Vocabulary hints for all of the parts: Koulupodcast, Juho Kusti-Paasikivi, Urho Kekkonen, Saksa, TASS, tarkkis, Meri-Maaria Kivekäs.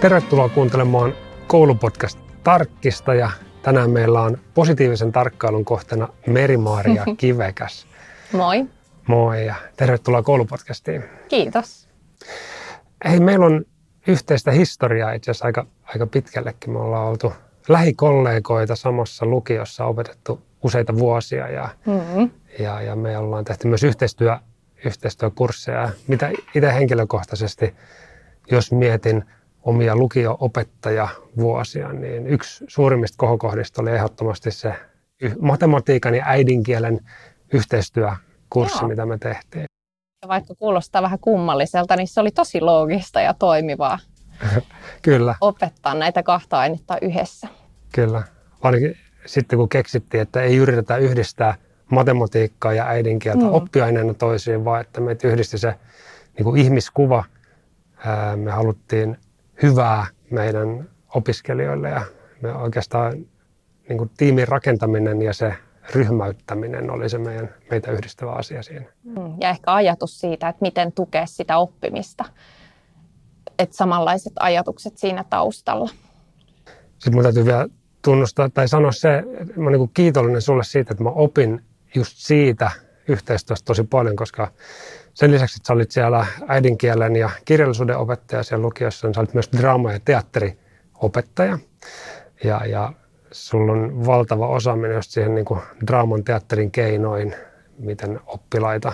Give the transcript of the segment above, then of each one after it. Tervetuloa kuuntelemaan Koulupodcast Tarkkista ja tänään meillä on positiivisen tarkkailun kohteena Meri-Maaria Kivekäs. Moi. Moi ja tervetuloa Koulupodcastiin. Kiitos. Hei, meillä on yhteistä historiaa itse asiassa aika pitkällekin. Me ollaan oltu lähikollegoita samassa lukiossa, opetettu useita vuosia ja me ollaan tehty myös yhteistyökursseja. Mitä itse henkilökohtaisesti, jos mietin omia lukio-opettajavuosia, niin yksi suurimmista kohokohdista oli ehdottomasti se matematiikan ja äidinkielen yhteistyökurssi, mitä me tehtiin. Vaikka kuulostaa vähän kummalliselta, niin se oli tosi loogista ja toimivaa. Kyllä. Opettaa näitä kahta ainetta yhdessä. Kyllä. Ainakin sitten kun keksittiin, että ei yritetä yhdistää matematiikkaa ja äidinkieltä oppiaineena toisiin, vaan että meitä yhdisti se niin kuin ihmiskuva. Me haluttiin hyvää meidän opiskelijoille ja me oikeastaan niin kuin tiimin rakentaminen ja se ryhmäyttäminen oli se meitä yhdistävä asia siinä. Ja ehkä ajatus siitä, että miten tukea sitä oppimista. Että samanlaiset ajatukset siinä taustalla. Sitten mun täytyy vielä tunnustaa tai sanoa se, että mä oon niin kiitollinen sulle siitä, että mä opin just siitä yhteistyöstä tosi paljon, koska sen lisäksi, että sä olit siellä äidinkielen ja kirjallisuuden opettaja siellä lukiossa, niin sä olit myös draama- ja teatteriopettaja. Ja sulla on valtava osaaminen just siihen niin kuin draaman teatterin keinoin, miten oppilaita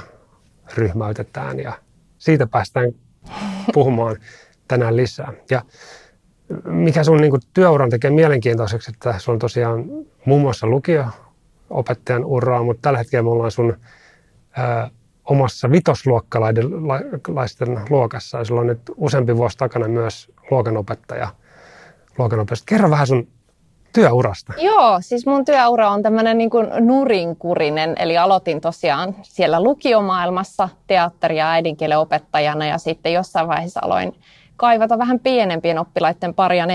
ryhmäytetään ja siitä päästään puhumaan tänään lisää. Ja mikä sun niin kuin työuran tekee mielenkiintoiseksi, että sulla on tosiaan muun muassa lukio-opettajan uraa, mutta tällä hetkellä me ollaan sun omassa vitosluokkalaisten luokassa ja sulla on nyt useampi vuosi takana myös luokanopettaja. Kerro vähän sun työurasta. Joo, siis mun työura on tämmöinen niin kuin nurinkurinen, eli aloitin tosiaan siellä lukiomaailmassa teatteri- ja äidinkielen opettajana ja sitten jossain vaiheessa aloin kaivata vähän pienempien oppilaiden parian,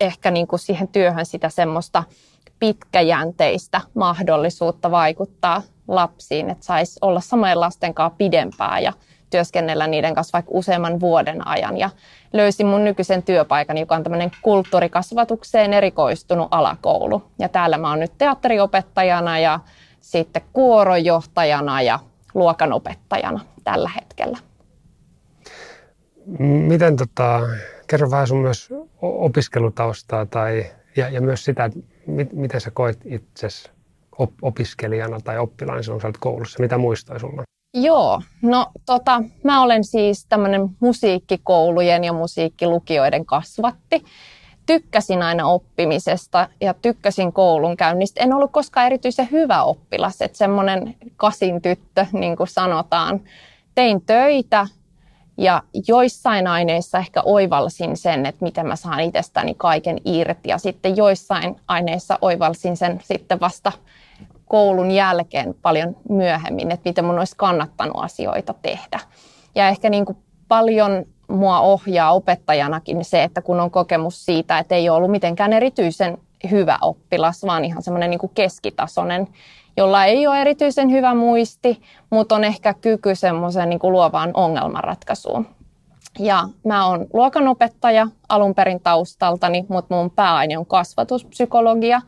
ehkä niin kuin siihen työhön sitä semmoista pitkäjänteistä mahdollisuutta vaikuttaa lapsiin, että saisi olla samojen lasten kanssa pidempään ja työskennellä niiden kanssa vaikka useamman vuoden ajan. Ja löysin mun nykyisen työpaikan, joka on tämmöinen kulttuurikasvatukseen erikoistunut alakoulu. Ja täällä mä oon nyt teatteriopettajana ja sitten kuoronjohtajana ja luokanopettajana tällä hetkellä. Miten kerro vähän sun myös opiskelutaustaa ja myös sitä, että miten sä koet itsesi opiskelijana tai oppilaana silloin, kun sä olet koulussa? Mitä muistoja sulla? Joo, no mä olen siis tämmöinen musiikkikoulujen ja musiikkilukioiden kasvatti. Tykkäsin aina oppimisesta ja tykkäsin koulun käynnistä. En ollut koskaan erityisen hyvä oppilas, että semmoinen kasintyttö, niin kuin sanotaan. Tein töitä ja joissain aineissa ehkä oivalsin sen, että miten mä saan itsestäni kaiken irti. Ja sitten joissain aineissa oivalsin sen sitten vasta koulun jälkeen paljon myöhemmin, että miten mun olisi kannattanut asioita tehdä. Ja ehkä niin kuin paljon mua ohjaa opettajanakin se, että kun on kokemus siitä, että ei ollut mitenkään erityisen hyvä oppilas, vaan ihan semmoinen niin kuin keskitasoinen, jolla ei ole erityisen hyvä muisti, mutta on ehkä kyky semmoisen niin kuin luovaan ongelmanratkaisuun. Ja mä oon luokanopettaja alun perin taustaltani, mutta mun pääaine on kasvatuspsykologia,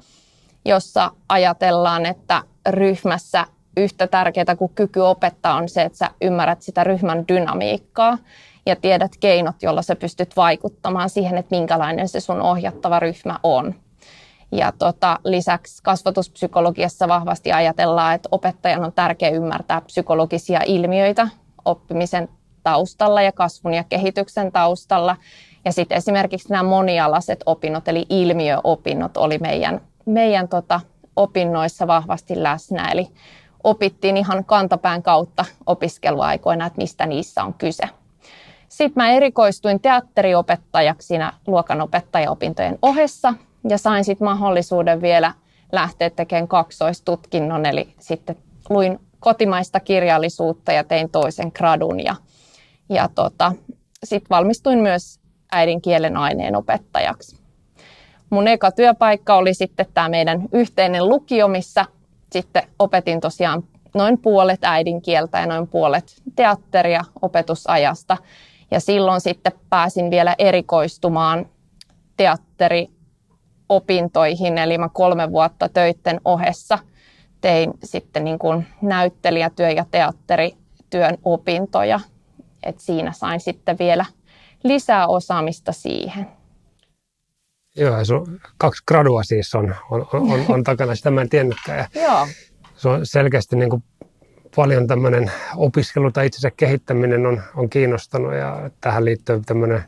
jossa ajatellaan, että ryhmässä yhtä tärkeää kuin kyky opettaa on se, että sä ymmärrät sitä ryhmän dynamiikkaa ja tiedät keinot, joilla sä pystyt vaikuttamaan siihen, että minkälainen se sun ohjattava ryhmä on. Ja lisäksi kasvatuspsykologiassa vahvasti ajatellaan, että opettajan on tärkeää ymmärtää psykologisia ilmiöitä oppimisen taustalla ja kasvun ja kehityksen taustalla. Ja sitten esimerkiksi nämä monialaiset opinnot, eli ilmiöopinnot, oli meidän opinnoissa vahvasti läsnä, eli opittiin ihan kantapään kautta opiskeluaikoina, että mistä niissä on kyse. Sitten mä erikoistuin teatteriopettajaksi siinä luokanopettajaopintojen ohessa ja sain sitten mahdollisuuden vielä lähteä tekemään kaksoistutkinnon, eli sitten luin kotimaista kirjallisuutta ja tein toisen gradun ja sitten valmistuin myös äidinkielen aineen opettajaksi. Mun eka työpaikka oli sitten tämä meidän yhteinen lukio, missä sitten opetin tosiaan noin puolet äidinkieltä ja noin puolet teatteria opetusajasta. Ja silloin sitten pääsin vielä erikoistumaan teatteriopintoihin, eli mä 3 vuotta töitten ohessa tein sitten niin kuin näyttelijätyön ja teatterityön opintoja. Et siinä sain sitten vielä lisää osaamista siihen. Joo, ja 2 gradua siis on takana, sitä mä en tiennytkään. Joo. Se on selkeästi niin kuin paljon tämmöinen opiskelu tai itsensä kehittäminen on kiinnostanut, ja tähän liittyy tämmöinen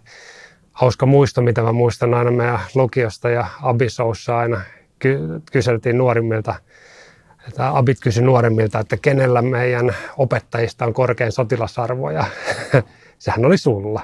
hauska muisto, mitä mä muistan aina meidän lukiosta ja abisoussa aina kyseltiin nuorimmilta. Tämä abit kysyi nuoremmilta, että kenellä meidän opettajista on korkein sotilasarvo, ja sehän oli sulla.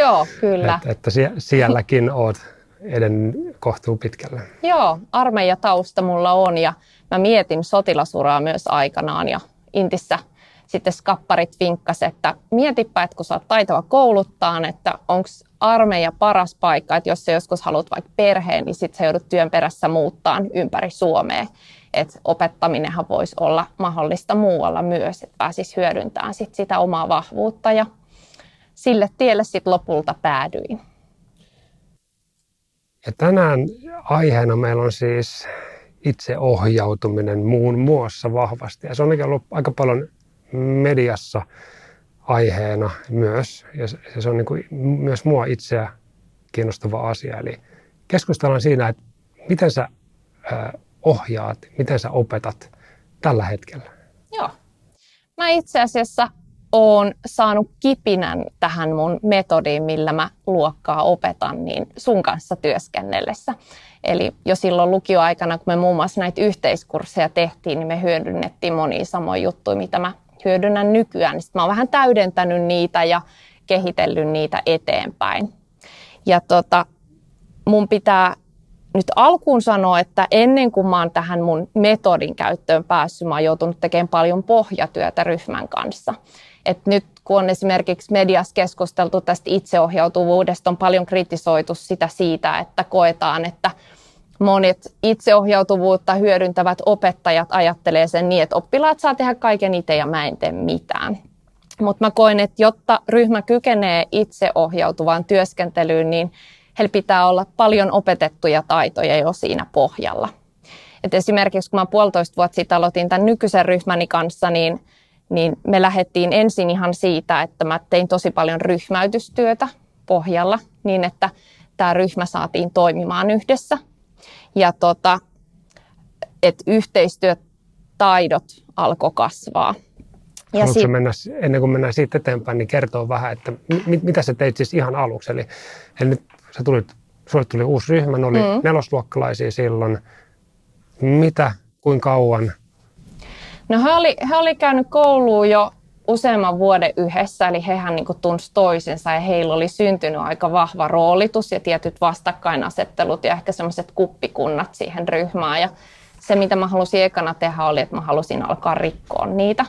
Joo, kyllä. Että sielläkin oot edennyt kohtuu pitkälle. Joo, armeijatausta mulla on, ja mä mietin sotilasuraa myös aikanaan, ja Intissä sitten skapparit vinkkasi, että mietipä, että kun sä oot taitava kouluttaan, että onko armeija paras paikka, että jos sä joskus haluat vaikka perheen, niin sit sä joudut työn perässä muuttaan ympäri Suomea. Että opettaminenhan voisi olla mahdollista muualla myös, että pääsisi hyödyntämään sit sitä omaa vahvuutta, ja sille tielle sitten lopulta päädyin. Ja tänään aiheena meillä on siis itseohjautuminen muun muassa vahvasti, ja se on ollut aika paljon mediassa aiheena myös, ja se on niin kuin myös mua itseä kiinnostava asia. Eli keskustellaan siinä, että miten sä ohjaat, miten sä opetat tällä hetkellä? Joo. Mä itse asiassa oon saanut kipinän tähän mun metodiin, millä mä luokkaa opetan, niin sun kanssa työskennellessä. Eli jo silloin lukioaikana, kun me muun muassa näitä yhteiskursseja tehtiin, niin me hyödynnettiin monia samoja juttuja, mitä mä hyödynnän nykyään. Sitten mä oon vähän täydentänyt niitä ja kehitellyt niitä eteenpäin. Ja mun pitää nyt alkuun sanoa, että ennen kuin mä oon tähän mun metodin käyttöön päässyt, mä oon joutunut tekemään paljon pohjatyötä ryhmän kanssa. Et nyt kun on esimerkiksi mediassa keskusteltu tästä itseohjautuvuudesta, on paljon kritisoitu sitä siitä, että koetaan, että monet itseohjautuvuutta hyödyntävät opettajat ajattelee sen niin, että oppilaat saa tehdä kaiken itse ja mä en tee mitään. Mutta mä koen, että jotta ryhmä kykenee itseohjautuvaan työskentelyyn, niin heillä pitää olla paljon opetettuja taitoja jo siinä pohjalla. Et esimerkiksi kun mä 1,5 vuotta sitten aloitin tämän nykyisen ryhmäni kanssa, niin me lähdettiin ensin ihan siitä, että mä tein tosi paljon ryhmäytystyötä pohjalla, niin että tämä ryhmä saatiin toimimaan yhdessä. Ja että yhteistyötaidot alkoi kasvaa. Haluatko ennen kuin mennään siitä eteenpäin, niin kertoo vähän, että mitä sä teit siis ihan aluksi? Eli nyt sulle tuli uusi ryhmä, ne oli 4-luokkalaisia silloin. Kuinka kauan? No he oli käynyt kouluun jo useamman vuoden yhdessä, eli hehän niin kuin tunsi toisensa, ja heillä oli syntynyt aika vahva roolitus ja tietyt vastakkainasettelut ja ehkä sellaiset kuppikunnat siihen ryhmään. Ja se, mitä mä halusin ekana tehdä, oli, että mä halusin alkaa rikkoa niitä.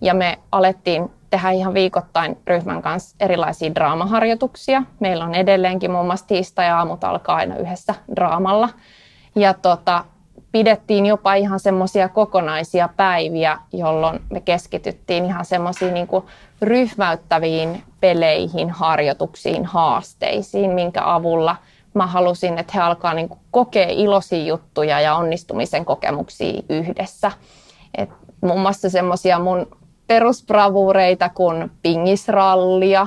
Ja me alettiin tehdä ihan viikoittain ryhmän kanssa erilaisia draamaharjoituksia. Meillä on edelleenkin muun muassa tiistai-aamut alkaa aina yhdessä draamalla. Ja pidettiin jopa ihan semmoisia kokonaisia päiviä, jolloin me keskityttiin ihan semmoisiin niin kuin ryhmäyttäviin peleihin, harjoituksiin, haasteisiin, minkä avulla mä halusin, että he alkaa niin kuin kokea iloisia juttuja ja onnistumisen kokemuksia yhdessä. Et muun muassa semmoisia mun perusbravureita kuin pingisrallia.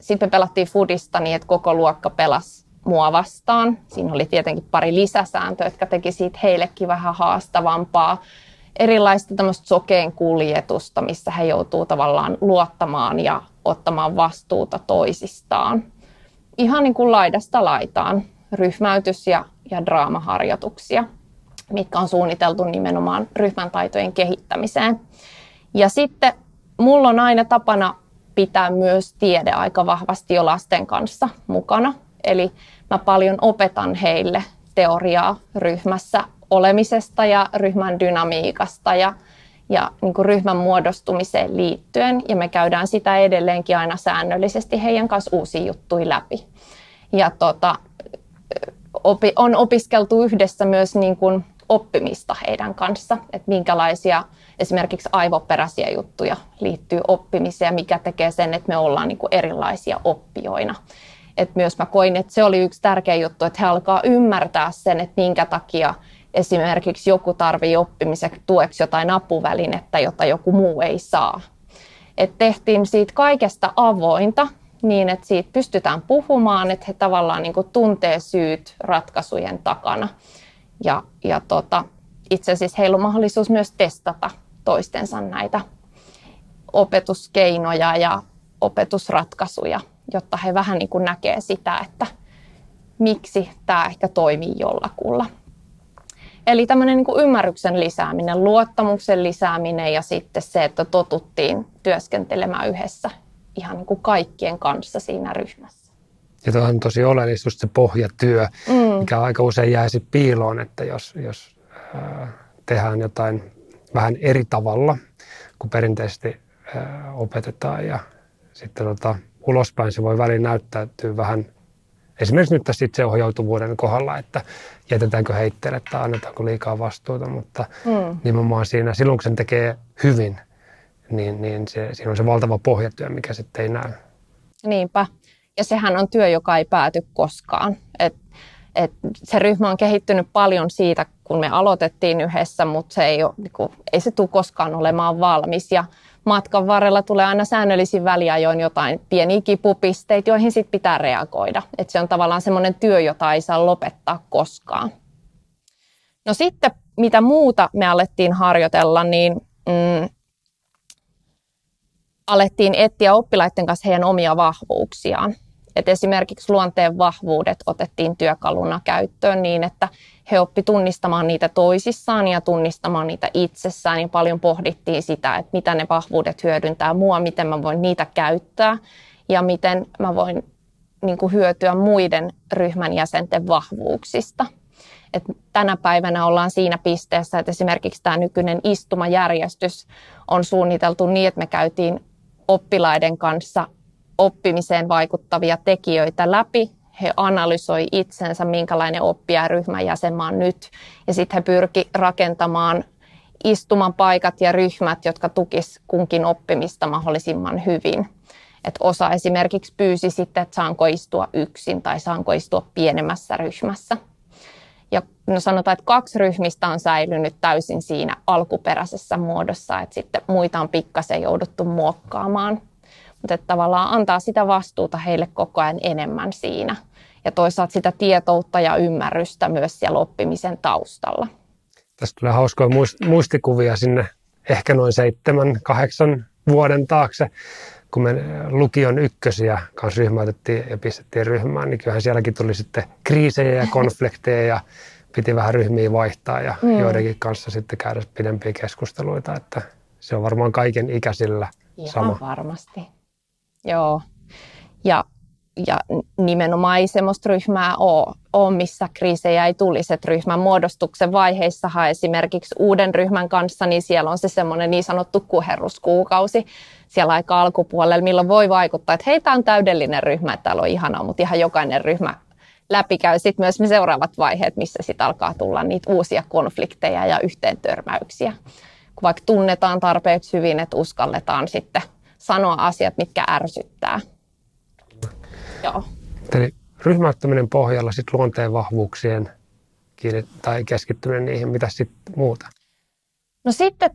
Sitten me pelattiin fudista niin, että koko luokka pelasi mua vastaan. Siinä oli tietenkin pari lisäsääntöä, jotka teki siitä heillekin vähän haastavampaa. Erilaista tämmöistä sokeen kuljetusta, missä he joutuu tavallaan luottamaan ja ottamaan vastuuta toisistaan. Ihan niin kuin laidasta laitaan. Ryhmäytys- ja draamaharjoituksia, mitkä on suunniteltu nimenomaan ryhmän taitojen kehittämiseen. Ja sitten mulla on aina tapana pitää myös tiede aika vahvasti jo lasten kanssa mukana. Eli mä paljon opetan heille teoriaa ryhmässä olemisesta ja ryhmän dynamiikasta ja niin kuin ryhmän muodostumiseen liittyen. Ja me käydään sitä edelleenkin aina säännöllisesti heidän kanssa uusia juttuja läpi. Ja on opiskeltu yhdessä myös niin kuin oppimista heidän kanssa, että minkälaisia esimerkiksi aivoperäisiä juttuja liittyy oppimiseen ja mikä tekee sen, että me ollaan niin kuin erilaisia oppijoina. että myös mä koin, että se oli yksi tärkeä juttu, että he alkaa ymmärtää sen, että minkä takia esimerkiksi joku tarvii oppimisen tueksi jotain apuvälinettä, jota joku muu ei saa. Et tehtiin siitä kaikesta avointa niin, että siitä pystytään puhumaan, että he tavallaan niin kuin tuntee syyt ratkaisujen takana. Itse asiassa heillä on mahdollisuus myös testata toistensa näitä opetuskeinoja ja opetusratkaisuja, jotta he vähän niin kuin näkee sitä, että miksi tämä ehkä toimii jollakulla. Eli tämmöinen niin kuin ymmärryksen lisääminen, luottamuksen lisääminen ja sitten se, että totuttiin työskentelemään yhdessä ihan niin kuin kaikkien kanssa siinä ryhmässä. Ja tuo on tosi oleellista se pohjatyö, mikä aika usein jää sitten piiloon, että jos tehdään jotain vähän eri tavalla kuin perinteisesti opetetaan ja sitten ulospäin se voi väliin näyttäytyä vähän. Esimerkiksi nyt tässä itseohjautuvuuden kohdalla, että jätetäänkö heitteelle tai annetaanko liikaa vastuuta, mutta nimenomaan siinä, silloin kun sen tekee hyvin, niin siinä on se valtava pohjatyö, mikä sitten ei näy. Niinpä. Ja sehän on työ, joka ei pääty koskaan. Se ryhmä on kehittynyt paljon siitä, kun me aloitettiin yhdessä, mutta se ei tule koskaan olemaan valmis. Ja matkan varrella tulee aina säännöllisin väliajoin jotain pieniä kipupisteitä, joihin sit pitää reagoida. Et se on tavallaan semmoinen työ, jota ei saa lopettaa koskaan. No sitten, mitä muuta me alettiin harjoitella, niin alettiin etsiä oppilaiden kanssa heidän omia vahvuuksiaan. Et esimerkiksi luonteen vahvuudet otettiin työkaluna käyttöön niin, että he oppi tunnistamaan niitä toisissaan ja tunnistamaan niitä itsessään. Ja paljon pohdittiin sitä, että mitä ne vahvuudet hyödyntää mua, miten mä voin niitä käyttää ja miten mä voin niin kuin hyötyä muiden ryhmän jäsenten vahvuuksista. Et tänä päivänä ollaan siinä pisteessä, että esimerkiksi tämä nykyinen istumajärjestys on suunniteltu niin, että me käytiin oppilaiden kanssa oppimiseen vaikuttavia tekijöitä läpi. He analysoi itsensä, minkälainen oppijaryhmän jäsenmaa on nyt. Ja sitten he pyrki rakentamaan istuman paikat ja ryhmät, jotka tukis kunkin oppimista mahdollisimman hyvin. Et osa esimerkiksi pyysi sitten, että saanko istua yksin tai saanko istua pienemmässä ryhmässä. Ja no sanotaan, että 2 ryhmistä on säilynyt täysin siinä alkuperäisessä muodossa, että sitten muita on pikkasen jouduttu muokkaamaan. Mutta tavallaan antaa sitä vastuuta heille koko ajan enemmän siinä. Ja toisaalta sitä tietoutta ja ymmärrystä myös siellä oppimisen taustalla. Tästä tulee hauskoja muistikuvia sinne ehkä noin 7-8 vuoden taakse. Kun me lukion ykkösiä kanssa ryhmäytettiin ja pistettiin ryhmään, niin kyllähän sielläkin tuli sitten kriisejä ja konflikteja ja piti vähän ryhmiä vaihtaa ja joidenkin kanssa sitten käydä pidempiä keskusteluita. Että se on varmaan kaiken ikäisillä sama. Ihan varmasti. Joo, ja nimenomaan ei semmoista ryhmää ole, missä kriisejä ei tulisi. Et ryhmän muodostuksen vaiheissahan esimerkiksi uuden ryhmän kanssa, niin siellä on se semmoinen niin sanottu kuherruskuukausi siellä aika alkupuolella, milloin voi vaikuttaa, että hei, tämä on täydellinen ryhmä, että täällä on ihanaa, mutta ihan jokainen ryhmä läpikäy sitten myös ne seuraavat vaiheet, missä sitten alkaa tulla niitä uusia konflikteja ja yhteentörmäyksiä. Kun vaikka tunnetaan tarpeeksi hyvin, että uskalletaan sitten sanoa asiat, mitkä ärsyttää. Joo. Eli ryhmäyttäminen pohjalla sit luonteen vahvuuksien tai keskittyminen niihin, mitä sitten muuta? No sitten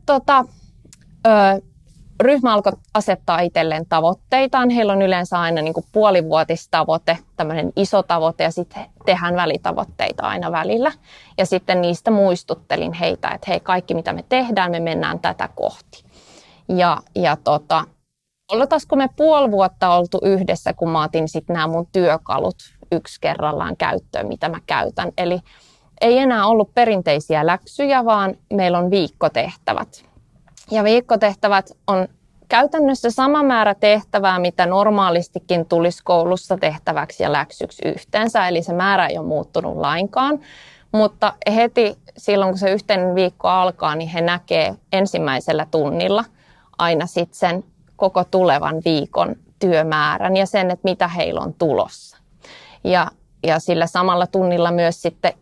ryhmä alkoi asettaa itselleen tavoitteitaan. Heillä on yleensä aina niin kuin puolivuotistavoite, tämmöinen iso tavoite ja sitten tehdään välitavoitteita aina välillä. Ja sitten niistä muistuttelin heitä, että hei, kaikki mitä me tehdään, me mennään tätä kohti. Oltaisiko me puoli vuotta oltu yhdessä, kun mä otin sitten nämä mun työkalut yksi kerrallaan käyttöön, mitä mä käytän. Eli ei enää ollut perinteisiä läksyjä, vaan meillä on viikkotehtävät. Ja viikkotehtävät on käytännössä sama määrä tehtävää, mitä normaalistikin tulisi koulussa tehtäväksi ja läksyksi yhteensä. Eli se määrä ei ole muuttunut lainkaan. Mutta heti silloin, kun se yhteinen viikko alkaa, niin he näkee ensimmäisellä tunnilla aina sitten sen koko tulevan viikon työmäärän ja sen, että mitä heillä on tulossa. Ja sillä samalla tunnilla myös sitten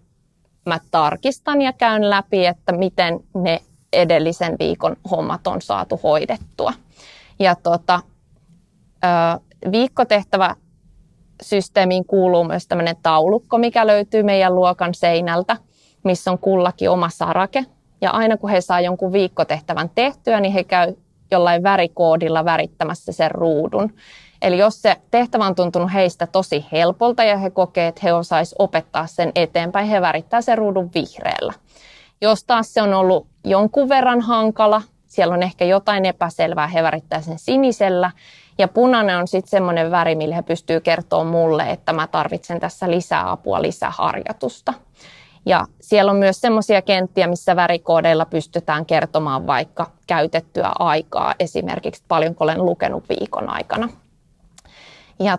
mä tarkistan ja käyn läpi, että miten ne edellisen viikon hommat on saatu hoidettua. Ja viikkotehtävä systeemiin kuuluu myös tämmöinen taulukko, mikä löytyy meidän luokan seinältä, missä on kullakin oma sarake. Ja aina kun he saa jonkun viikkotehtävän tehtyä, niin he käy jollain värikoodilla värittämässä sen ruudun. Eli jos se tehtävä on tuntunut heistä tosi helpolta ja he kokee, että he osaisivat opettaa sen eteenpäin, he värittää sen ruudun vihreällä. Jos taas se on ollut jonkun verran hankala, siellä on ehkä jotain epäselvää, he värittää sen sinisellä. Ja punainen on sitten semmoinen väri, millä he pystyy kertoa mulle, että mä tarvitsen tässä lisää apua, lisää harjoitusta. Ja siellä on myös semmoisia kenttiä, missä värikoodeilla pystytään kertomaan vaikka käytettyä aikaa, esimerkiksi paljonko olen lukenut viikon aikana. Ja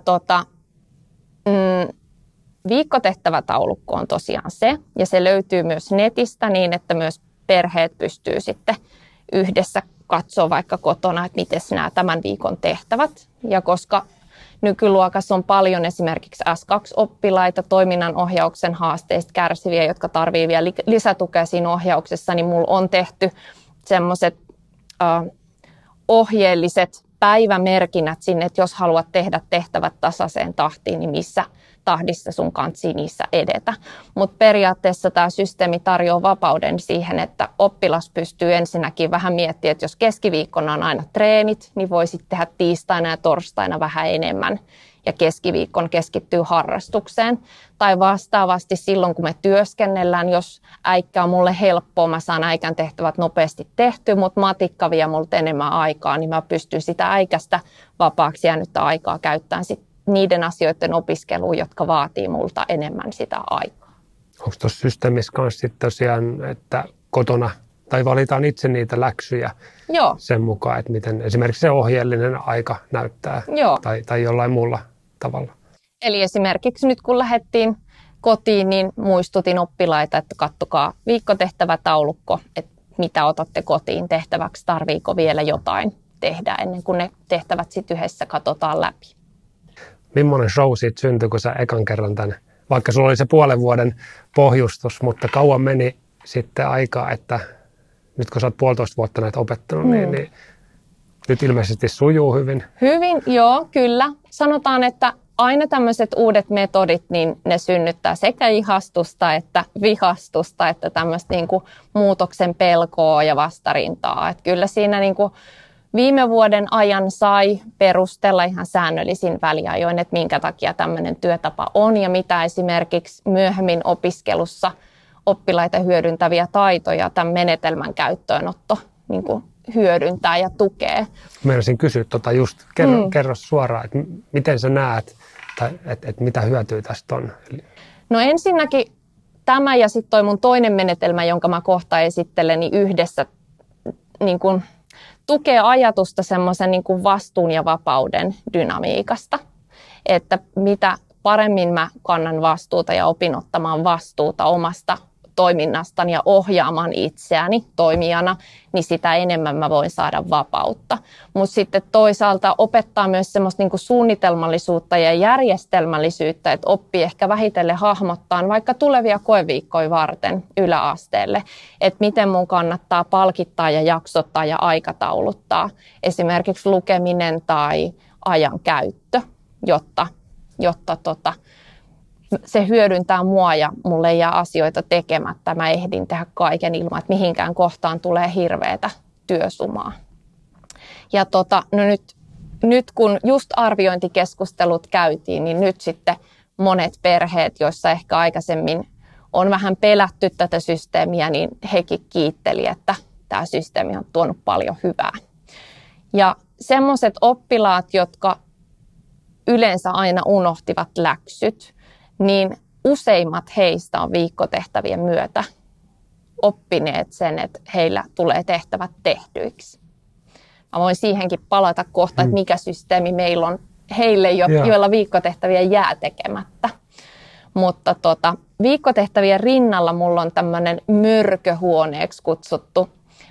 viikkotehtävätaulukko on tosiaan se, ja se löytyy myös netistä niin, että myös perheet pystyy sitten yhdessä katsoa vaikka kotona, että miten nämä tämän viikon tehtävät. Ja koska nykyluokassa on paljon esimerkiksi S2-oppilaita, toiminnanohjauksen haasteista kärsiviä, jotka tarvitsevat vielä lisätukea siinä ohjauksessa, niin minulla on tehty semmoiset ohjeelliset päivämerkinnät sinne, että jos haluat tehdä tehtävät tasaiseen tahtiin, niin missä tahdissa sun kanssa niissä edetä. Mutta periaatteessa tämä systeemi tarjoaa vapauden siihen, että oppilas pystyy ensinnäkin vähän miettimään, että jos keskiviikkona on aina treenit, niin voisit tehdä tiistaina ja torstaina vähän enemmän ja keskiviikkon keskittyy harrastukseen. Tai vastaavasti silloin, kun me työskennellään, jos äikkä on mulle helppoa, mä saan äikän tehtävät nopeasti tehty, mutta matikka vie multa enemmän aikaa, niin mä pystyn sitä äikästä vapaaksi jäänyttä aikaa käyttämään sitten niiden asioiden opiskeluun, jotka vaatii multa enemmän sitä aikaa. Onko tuossa systeemissä kanssa tosiaan, että kotona tai valitaan itse niitä läksyjä sen mukaan, että miten esimerkiksi se ohjeellinen aika näyttää tai jollain muulla tavalla? Eli esimerkiksi nyt kun lähdettiin kotiin, niin muistutin oppilaita, että katsokaa viikkotehtävätaulukko, että mitä otatte kotiin tehtäväksi, tarviiko vielä jotain tehdä ennen kuin ne tehtävät sitten yhdessä katsotaan läpi. Millainen show siitä syntyi, kun sä ekan kerran tämän, vaikka sulla oli se puolen vuoden pohjustus, mutta kauan meni sitten aikaa, että nyt kun sä oot 1,5 vuotta näitä opettanut, niin nyt ilmeisesti sujuu hyvin. Hyvin, joo, kyllä. Sanotaan, että aina tämmöiset uudet metodit, niin ne synnyttää sekä ihastusta että vihastusta, että tämmöistä niinku muutoksen pelkoa ja vastarintaa. Että kyllä siinä niinku viime vuoden ajan sai perustella ihan säännöllisin väliajoin, että minkä takia tämmöinen työtapa on ja mitä esimerkiksi myöhemmin opiskelussa oppilaita hyödyntäviä taitoja tämän menetelmän käyttöönotto niin kuin hyödyntää ja tukee. Meinasin kysyä kerro suoraan, että miten sä näet, tai että mitä hyötyä tästä on? No ensinnäkin tämä ja sitten toi mun toinen menetelmä, jonka mä kohta esittelen, niin yhdessä niin kuin tukee ajatusta semmoisen niin kuin vastuun ja vapauden dynamiikasta, että mitä paremmin mä kannan vastuuta ja opin ottamaan vastuuta omasta toiminnastani ja ohjaamaan itseäni toimijana, niin sitä enemmän mä voin saada vapautta. Mutta sitten toisaalta opettaa myös semmoista niin kuin suunnitelmallisuutta ja järjestelmällisyyttä, että oppii ehkä vähitellen hahmottaa vaikka tulevia koeviikkoja varten yläasteelle, että miten mun kannattaa palkittaa ja jaksottaa ja aikatauluttaa esimerkiksi lukeminen tai ajan käyttö, jotta se hyödyntää mua ja mulle ei jää asioita tekemättä. Mä ehdin tehdä kaiken ilman, että mihinkään kohtaan tulee hirveätä työsumaa. Ja no nyt kun just arviointikeskustelut käytiin, niin nyt sitten monet perheet, joissa ehkä aikaisemmin on vähän pelätty tätä systeemiä, niin hekin kiitteli, että tämä systeemi on tuonut paljon hyvää. Ja semmoiset oppilaat, jotka yleensä aina unohtivat läksyt, niin useimmat heistä on viikkotehtävien myötä oppineet sen, että heillä tulee tehtävät tehtyiksi. Mä voin siihenkin palata kohta, että mikä systeemi meillä on heille, joilla viikkotehtäviä jää tekemättä. Mutta viikkotehtävien rinnalla mulla on tämmöinen mörköhuoneeksi kutsuttu,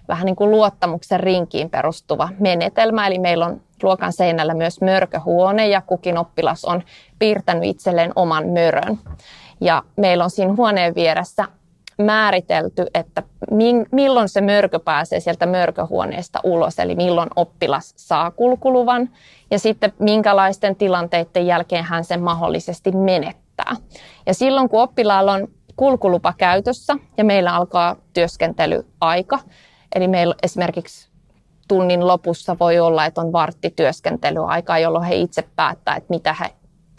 vähän niin kuin luottamuksen rinkiin perustuva menetelmä, eli meillä on luokan seinällä myös mörköhuone ja kukin oppilas on piirtänyt itselleen oman mörön. Ja meillä on siinä huoneen vieressä määritelty, että milloin se mörkö pääsee sieltä mörköhuoneesta ulos, eli milloin oppilas saa kulkuluvan ja sitten minkälaisten tilanteiden jälkeen hän sen mahdollisesti menettää. Ja silloin kun oppilaalla on kulkulupa käytössä ja meillä alkaa työskentelyaika, eli meillä esimerkiksi tunnin lopussa voi olla, että on varttityöskentelyaikaa, jolloin he itse päättää, että mitä he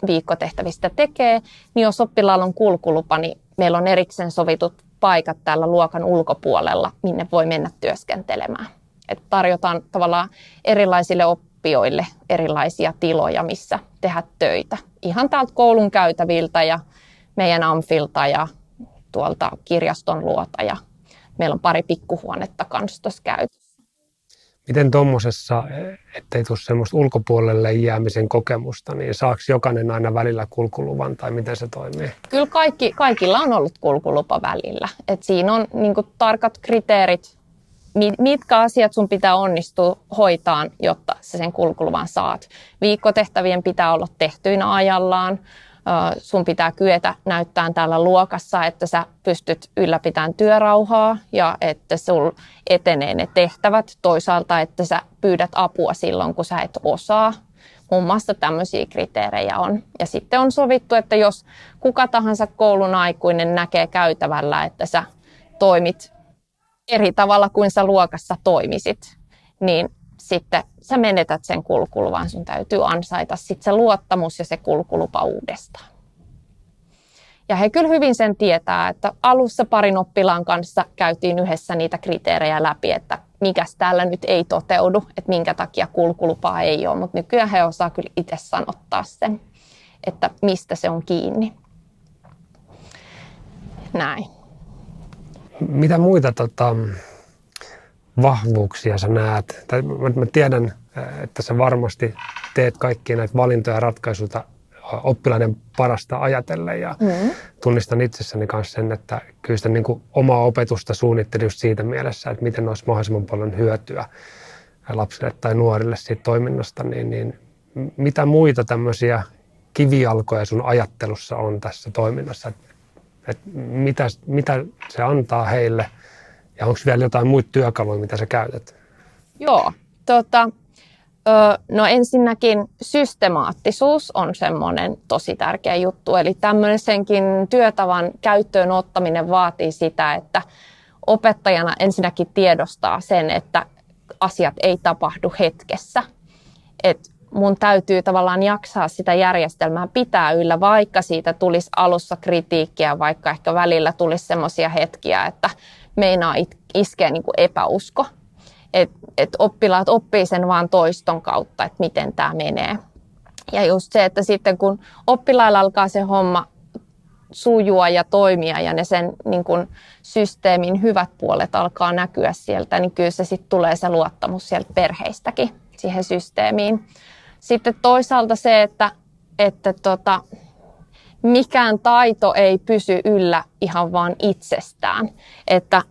viikkotehtävistä tekee, niin jos oppilaalla on kulkulupa, niin meillä on erikseen sovitut paikat täällä luokan ulkopuolella, minne voi mennä työskentelemään. Et tarjotaan tavallaan erilaisille oppijoille erilaisia tiloja, missä tehdä töitä. Ihan täältä koulun käytäviltä ja meidän amfilta ja tuolta kirjaston luota. Ja meillä on pari pikkuhuonetta kanssa tuossa käytössä. Miten tuommoisessa, ettei tule semmoista ulkopuolelle jäämisen kokemusta, niin saako jokainen aina välillä kulkuluvan tai miten se toimii? Kyllä kaikilla on ollut kulkulupa välillä. Et siinä on niin kuin tarkat kriteerit, mitkä asiat sun pitää onnistua hoitaan, jotta sä sen kulkuluvan saat. Viikkotehtävien pitää olla tehtyinä ajallaan. Sun pitää kyetä näyttämään täällä luokassa, että sä pystyt ylläpitämään työrauhaa ja että sul etenee ne tehtävät. Toisaalta, että sä pyydät apua silloin, kun sä et osaa. Muun muassa tämmöisiä kriteerejä on. Ja sitten on sovittu, että jos kuka tahansa koulun aikuinen näkee käytävällä, että sä toimit eri tavalla kuin sä luokassa toimisit, niin sitten sä menetät sen kulkuluvan, sun täytyy ansaita sitten se luottamus ja se kulkulupa uudestaan. Ja he kyllä hyvin sen tietää, että alussa parin oppilaan kanssa käytiin yhdessä niitä kriteerejä läpi, että mikäs täällä nyt ei toteudu, että minkä takia kulkulupaa ei ole, mutta nykyään he osaa kyllä itse sanottaa sen, että mistä se on kiinni. Näin. Mitä muita vahvuuksia sä näet? Mä tiedän, että sä varmasti teet kaikkia näitä valintoja ja ratkaisuja oppilaiden parasta ajatellen ja tunnistan itsessäni myös sen, että kyllä sitä niin kuin omaa opetusta suunnittelin just siitä mielessä, että miten olisi mahdollisimman paljon hyötyä lapsille tai nuorille siitä toiminnasta, niin mitä muita tämmöisiä kivijalkoja sun ajattelussa on tässä toiminnassa? Että mitä se antaa heille? Ja onko vielä jotain muita työkaluja, mitä sä käytät? Joo. No ensinnäkin systemaattisuus on semmoinen tosi tärkeä juttu. Eli tämmöisenkin työtavan käyttöön ottaminen vaatii sitä, että opettajana ensinnäkin tiedostaa sen, että asiat ei tapahdu hetkessä. Että mun täytyy tavallaan jaksaa sitä järjestelmää pitää yllä, vaikka siitä tulisi alussa kritiikkiä, vaikka ehkä välillä tulisi semmoisia hetkiä, että meinaa iskeä niin kuin epäusko, että oppilaat oppii sen vaan toiston kautta, että miten tämä menee. Ja just se, että sitten kun oppilailla alkaa se homma sujua ja toimia ja ne sen niin kuin systeemin hyvät puolet alkaa näkyä sieltä, niin kyllä se sitten tulee se luottamus sieltä perheistäkin siihen systeemiin. Sitten toisaalta se, että mikään taito ei pysy yllä ihan vaan itsestään, että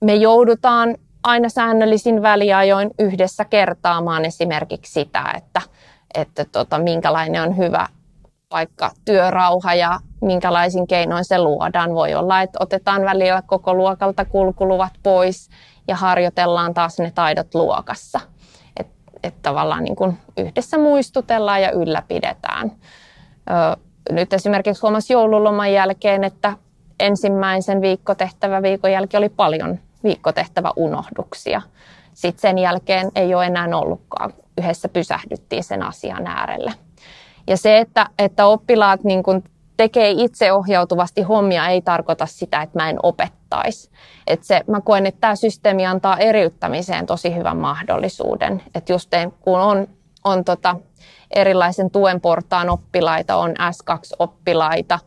me joudutaan aina säännöllisin väliajoin yhdessä kertaamaan esimerkiksi sitä, että minkälainen on hyvä vaikka työrauha ja minkälaisin keinoin se luodaan. Voi olla, että otetaan välillä koko luokalta kulkuluvat pois ja harjoitellaan taas ne taidot luokassa, että tavallaan niin kuin yhdessä muistutellaan ja ylläpidetään. Nyt esimerkiksi huomasi joululoman jälkeen, että ensimmäisen viikkotehtäväviikon jälkeen oli paljon viikkotehtäväunohduksia. Sitten sen jälkeen ei ole enää ollutkaan. Yhdessä pysähdyttiin sen asian äärelle. Ja se, että oppilaat niin kun tekee itseohjautuvasti hommia, ei tarkoita sitä, että mä en opettaisi. Mä koen, että tämä systeemi antaa eriyttämiseen tosi hyvän mahdollisuuden. Että just kun on erilaisen tuen portaan oppilaita, on S2-oppilaita,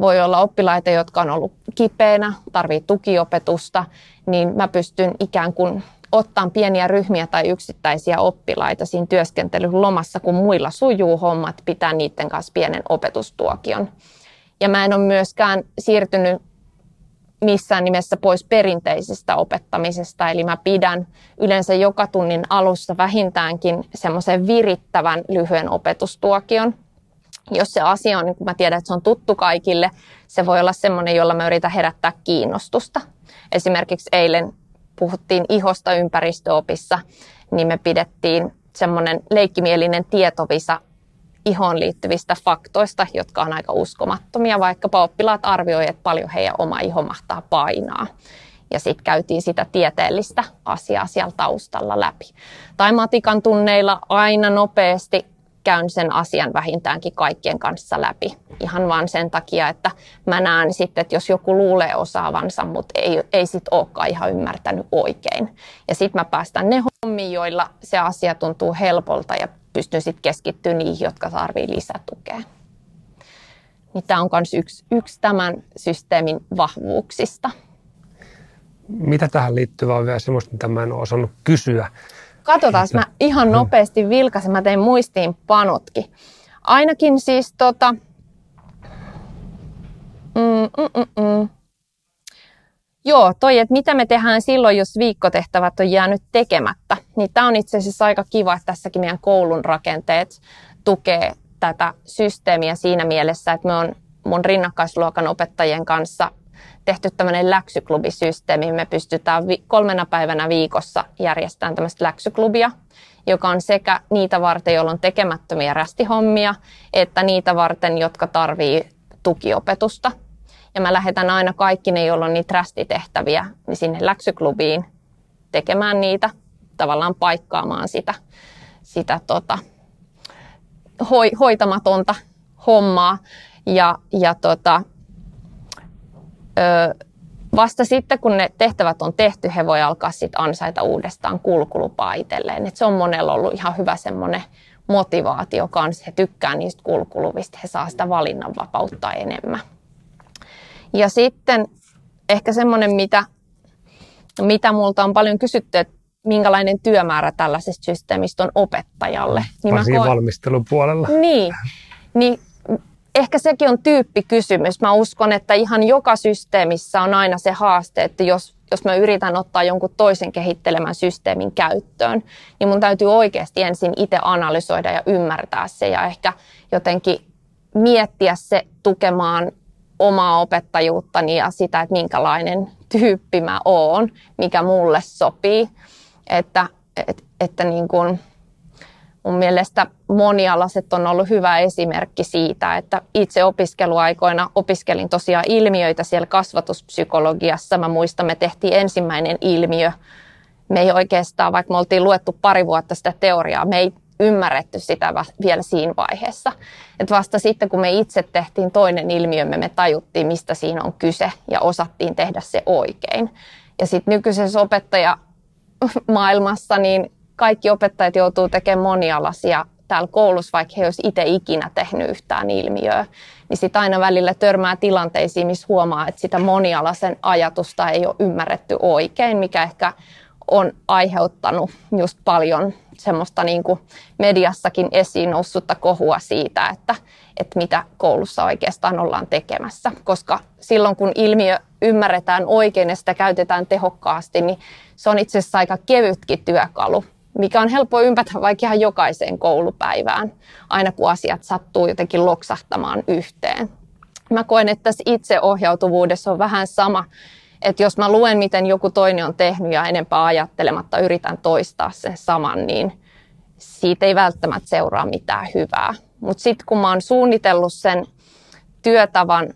voi olla oppilaita, jotka on ollut kipeänä, tarvitsee tukiopetusta, niin mä pystyn ikään kuin ottamaan pieniä ryhmiä tai yksittäisiä oppilaita siinä työskentelyn lomassa, kun muilla sujuu hommat, pitää niiden kanssa pienen opetustuokion. Ja mä en ole myöskään siirtynyt missään nimessä pois perinteisestä opettamisesta, eli mä pidän yleensä joka tunnin alussa vähintäänkin semmoisen virittävän lyhyen opetustuokion, Jos se asia on, niin kun mä tiedän, että se on tuttu kaikille, se voi olla semmoinen, jolla mä yritän herättää kiinnostusta. Esimerkiksi eilen puhuttiin ihosta ympäristöopissa, niin me pidettiin semmoinen leikkimielinen tietovisa ihoon liittyvistä faktoista, jotka on aika uskomattomia. Vaikkapa oppilaat arvioivat, että paljon heidän oma iho mahtaa painaa. Ja sitten käytiin sitä tieteellistä asiaa siellä taustalla läpi. Tai matikan tunneilla aina nopeasti käyn sen asian vähintäänkin kaikkien kanssa läpi. Ihan vaan sen takia, että mä näen sitten, että jos joku luulee osaavansa, mutta ei sitten olekaan ihan ymmärtänyt oikein. Ja sitten mä päästän ne hommiin, joilla se asia tuntuu helpolta ja pystyn sitten keskittymään niihin, jotka tarvitsevat lisätukea. Niin tämä on myös yksi tämän systeemin vahvuuksista. Mitä tähän liittyvää on vielä sellaista, mitä mä en ole osannut kysyä? Katsotaan, mä ihan nopeasti vilkasin, mä tein muistiinpanotkin. Ainakin siis Joo, että mitä me tehdään silloin, jos viikkotehtävät on jäänyt tekemättä. Niin tää on itse asiassa aika kiva, että tässäkin meidän koulun rakenteet tukee tätä systeemiä siinä mielessä, että me on mun rinnakkaisluokan opettajien kanssa tehty tämmöinen läksyklubisysteemi. Me pystytään 3 päivänä viikossa järjestämään tämmöistä läksyklubia, joka on sekä niitä varten, joilla on tekemättömiä rästihommia, että niitä varten, jotka tarvii tukiopetusta. Ja mä lähetän aina kaikki ne, joilla on niitä rästitehtäviä, niin sinne läksyklubiin tekemään niitä, tavallaan paikkaamaan sitä hoitamatonta hommaa. Vasta sitten, kun ne tehtävät on tehty, he voi alkaa sit ansaita uudestaan kulkulupaa itselleen. Et se on monella ollut ihan hyvä semmoinen motivaatio kanssa. He tykkää niistä kulkuluvista, he saa sitä valinnanvapautta enemmän. Ja sitten ehkä semmoinen, mitä multa on paljon kysytty, että minkälainen työmäärä tällaisesta systeemistä on opettajalle. Varsinkin niin valmistelun puolella. Niin. Ehkä sekin on tyyppikysymys. Mä uskon, että ihan joka systeemissä on aina se haaste, että jos mä yritän ottaa jonkun toisen kehittelemän systeemin käyttöön, niin mun täytyy oikeasti ensin itse analysoida ja ymmärtää se ja ehkä jotenkin miettiä se tukemaan omaa opettajuuttani ja sitä, että minkälainen tyyppi mä oon, mikä mulle sopii. Että niin kuin mun mielestä monialaiset on ollut hyvä esimerkki siitä, että itse opiskeluaikoina opiskelin tosiaan ilmiöitä siellä kasvatuspsykologiassa. Mä muistan, me tehtiin ensimmäinen ilmiö. Me ei oikeastaan, vaikka me oltiin luettu 2 vuotta sitä teoriaa, me ei ymmärretty sitä vielä siinä vaiheessa. Et vasta sitten, kun me itse tehtiin toinen ilmiö, me tajuttiin, mistä siinä on kyse ja osattiin tehdä se oikein. Ja sitten nykyisessä opettajamaailmassa niin kaikki opettajat joutuu tekemään monialaisia täällä koulussa, vaikka he olisi itse ikinä tehnyt yhtään ilmiöä. Niin sitten aina välillä törmää tilanteisiin, missä huomaa, että sitä monialaisen ajatusta ei ole ymmärretty oikein, mikä ehkä on aiheuttanut just paljon semmoista niin kuin mediassakin esiin noussutta kohua siitä, että mitä koulussa oikeastaan ollaan tekemässä. Koska silloin, kun ilmiö ymmärretään oikein ja sitä käytetään tehokkaasti, niin se on itse asiassa aika kevytkin työkalu, mikä on helppo ympätä vaikka ihan jokaiseen koulupäivään, aina kun asiat sattuu jotenkin loksahtamaan yhteen. Mä koen, että tässä itseohjautuvuudessa on vähän sama, että jos mä luen, miten joku toinen on tehnyt ja enempää ajattelematta yritän toistaa sen saman, niin siitä ei välttämättä seuraa mitään hyvää. Mutta sitten kun mä oon suunnitellut sen työtavan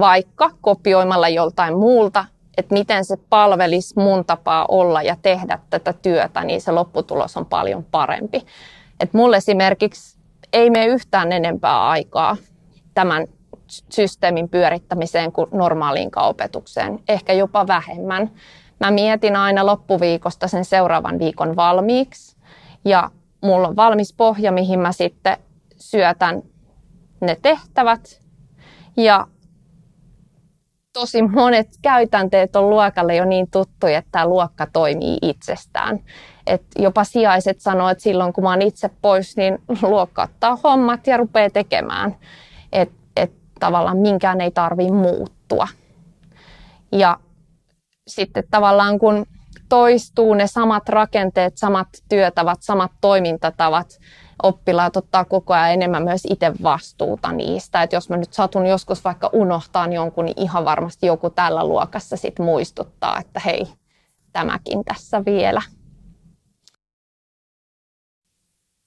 vaikka kopioimalla joltain muulta, että miten se palvelisi mun tapaa olla ja tehdä tätä työtä, niin se lopputulos on paljon parempi. Et mulle esimerkiksi ei mene yhtään enempää aikaa tämän systeemin pyörittämiseen kuin normaaliinkaan opetukseen, ehkä jopa vähemmän. Mä mietin aina loppuviikosta sen seuraavan viikon valmiiksi ja mulla on valmis pohja, mihin mä sitten syötän ne tehtävät ja tosi monet käytänteet on luokalle jo niin tuttuja, että tämä luokka toimii itsestään. Et jopa sijaiset sanoo, että silloin kun mä oon itse pois, niin luokka ottaa hommat ja rupeaa tekemään. Et tavallaan minkään ei tarvitse muuttua. Ja sitten tavallaan kun toistuu ne samat rakenteet, samat työtavat, samat toimintatavat. Oppilaat ottaa koko ajan enemmän myös itse vastuuta niistä. Et jos mä nyt satun joskus vaikka unohtaan jonkun, niin ihan varmasti joku tällä luokassa sit muistuttaa, että hei, tämäkin tässä vielä.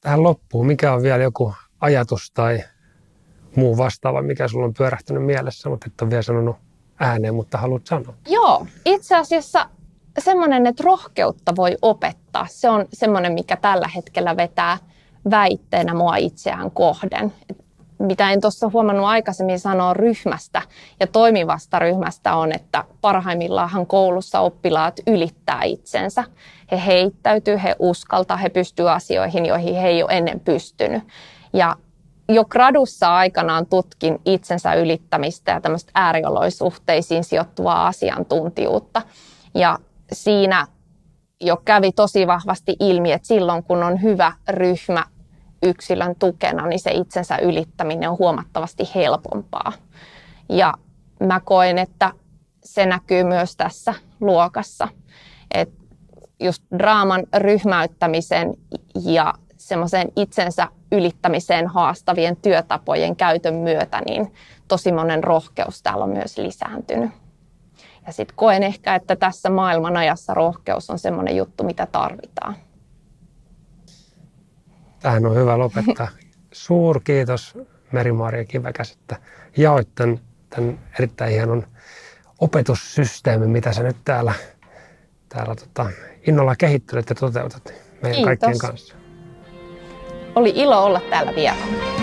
Tähän loppuun, mikä on vielä joku ajatus tai muu vastaava, mikä sulla on pyörähtänyt mielessä, mutta et ole vielä sanonut ääneen, mutta haluat sanoa? Joo, itse asiassa semmoinen, että rohkeutta voi opettaa. Se on semmoinen, mikä tällä hetkellä vetää väitteenä mua itseään kohden. Mitä en tuossa huomannut aikaisemmin sanoa ryhmästä ja toimivasta ryhmästä on, että parhaimmillaanhan koulussa oppilaat ylittää itsensä. He heittäytyy, he uskaltaa, he pystyvät asioihin, joihin he ei ole ennen pystynyt. Ja jo gradussa aikanaan tutkin itsensä ylittämistä ja tämmöistä äärioloisuhteisiin sijoittuvaa asiantuntijuutta. Ja siinä jo kävi tosi vahvasti ilmi, että silloin kun on hyvä ryhmä yksilön tukena, niin se itsensä ylittäminen on huomattavasti helpompaa. Ja mä koen, että se näkyy myös tässä luokassa. Et just draaman ryhmäyttämisen ja semmoiseen itsensä ylittämiseen haastavien työtapojen käytön myötä, niin tosi monen rohkeus täällä on myös lisääntynyt. Ja sitten koen ehkä, että tässä maailman ajassa rohkeus on semmoinen juttu, mitä tarvitaan. Tähän on hyvä lopettaa. Suurkiitos Meri-Maaria Kivekäs, että jaoit tämän erittäin hienon opetussysteemin, mitä sä nyt täällä innolla kehittelet ja toteutat meidän kaikkien kanssa. Oli ilo olla täällä vielä.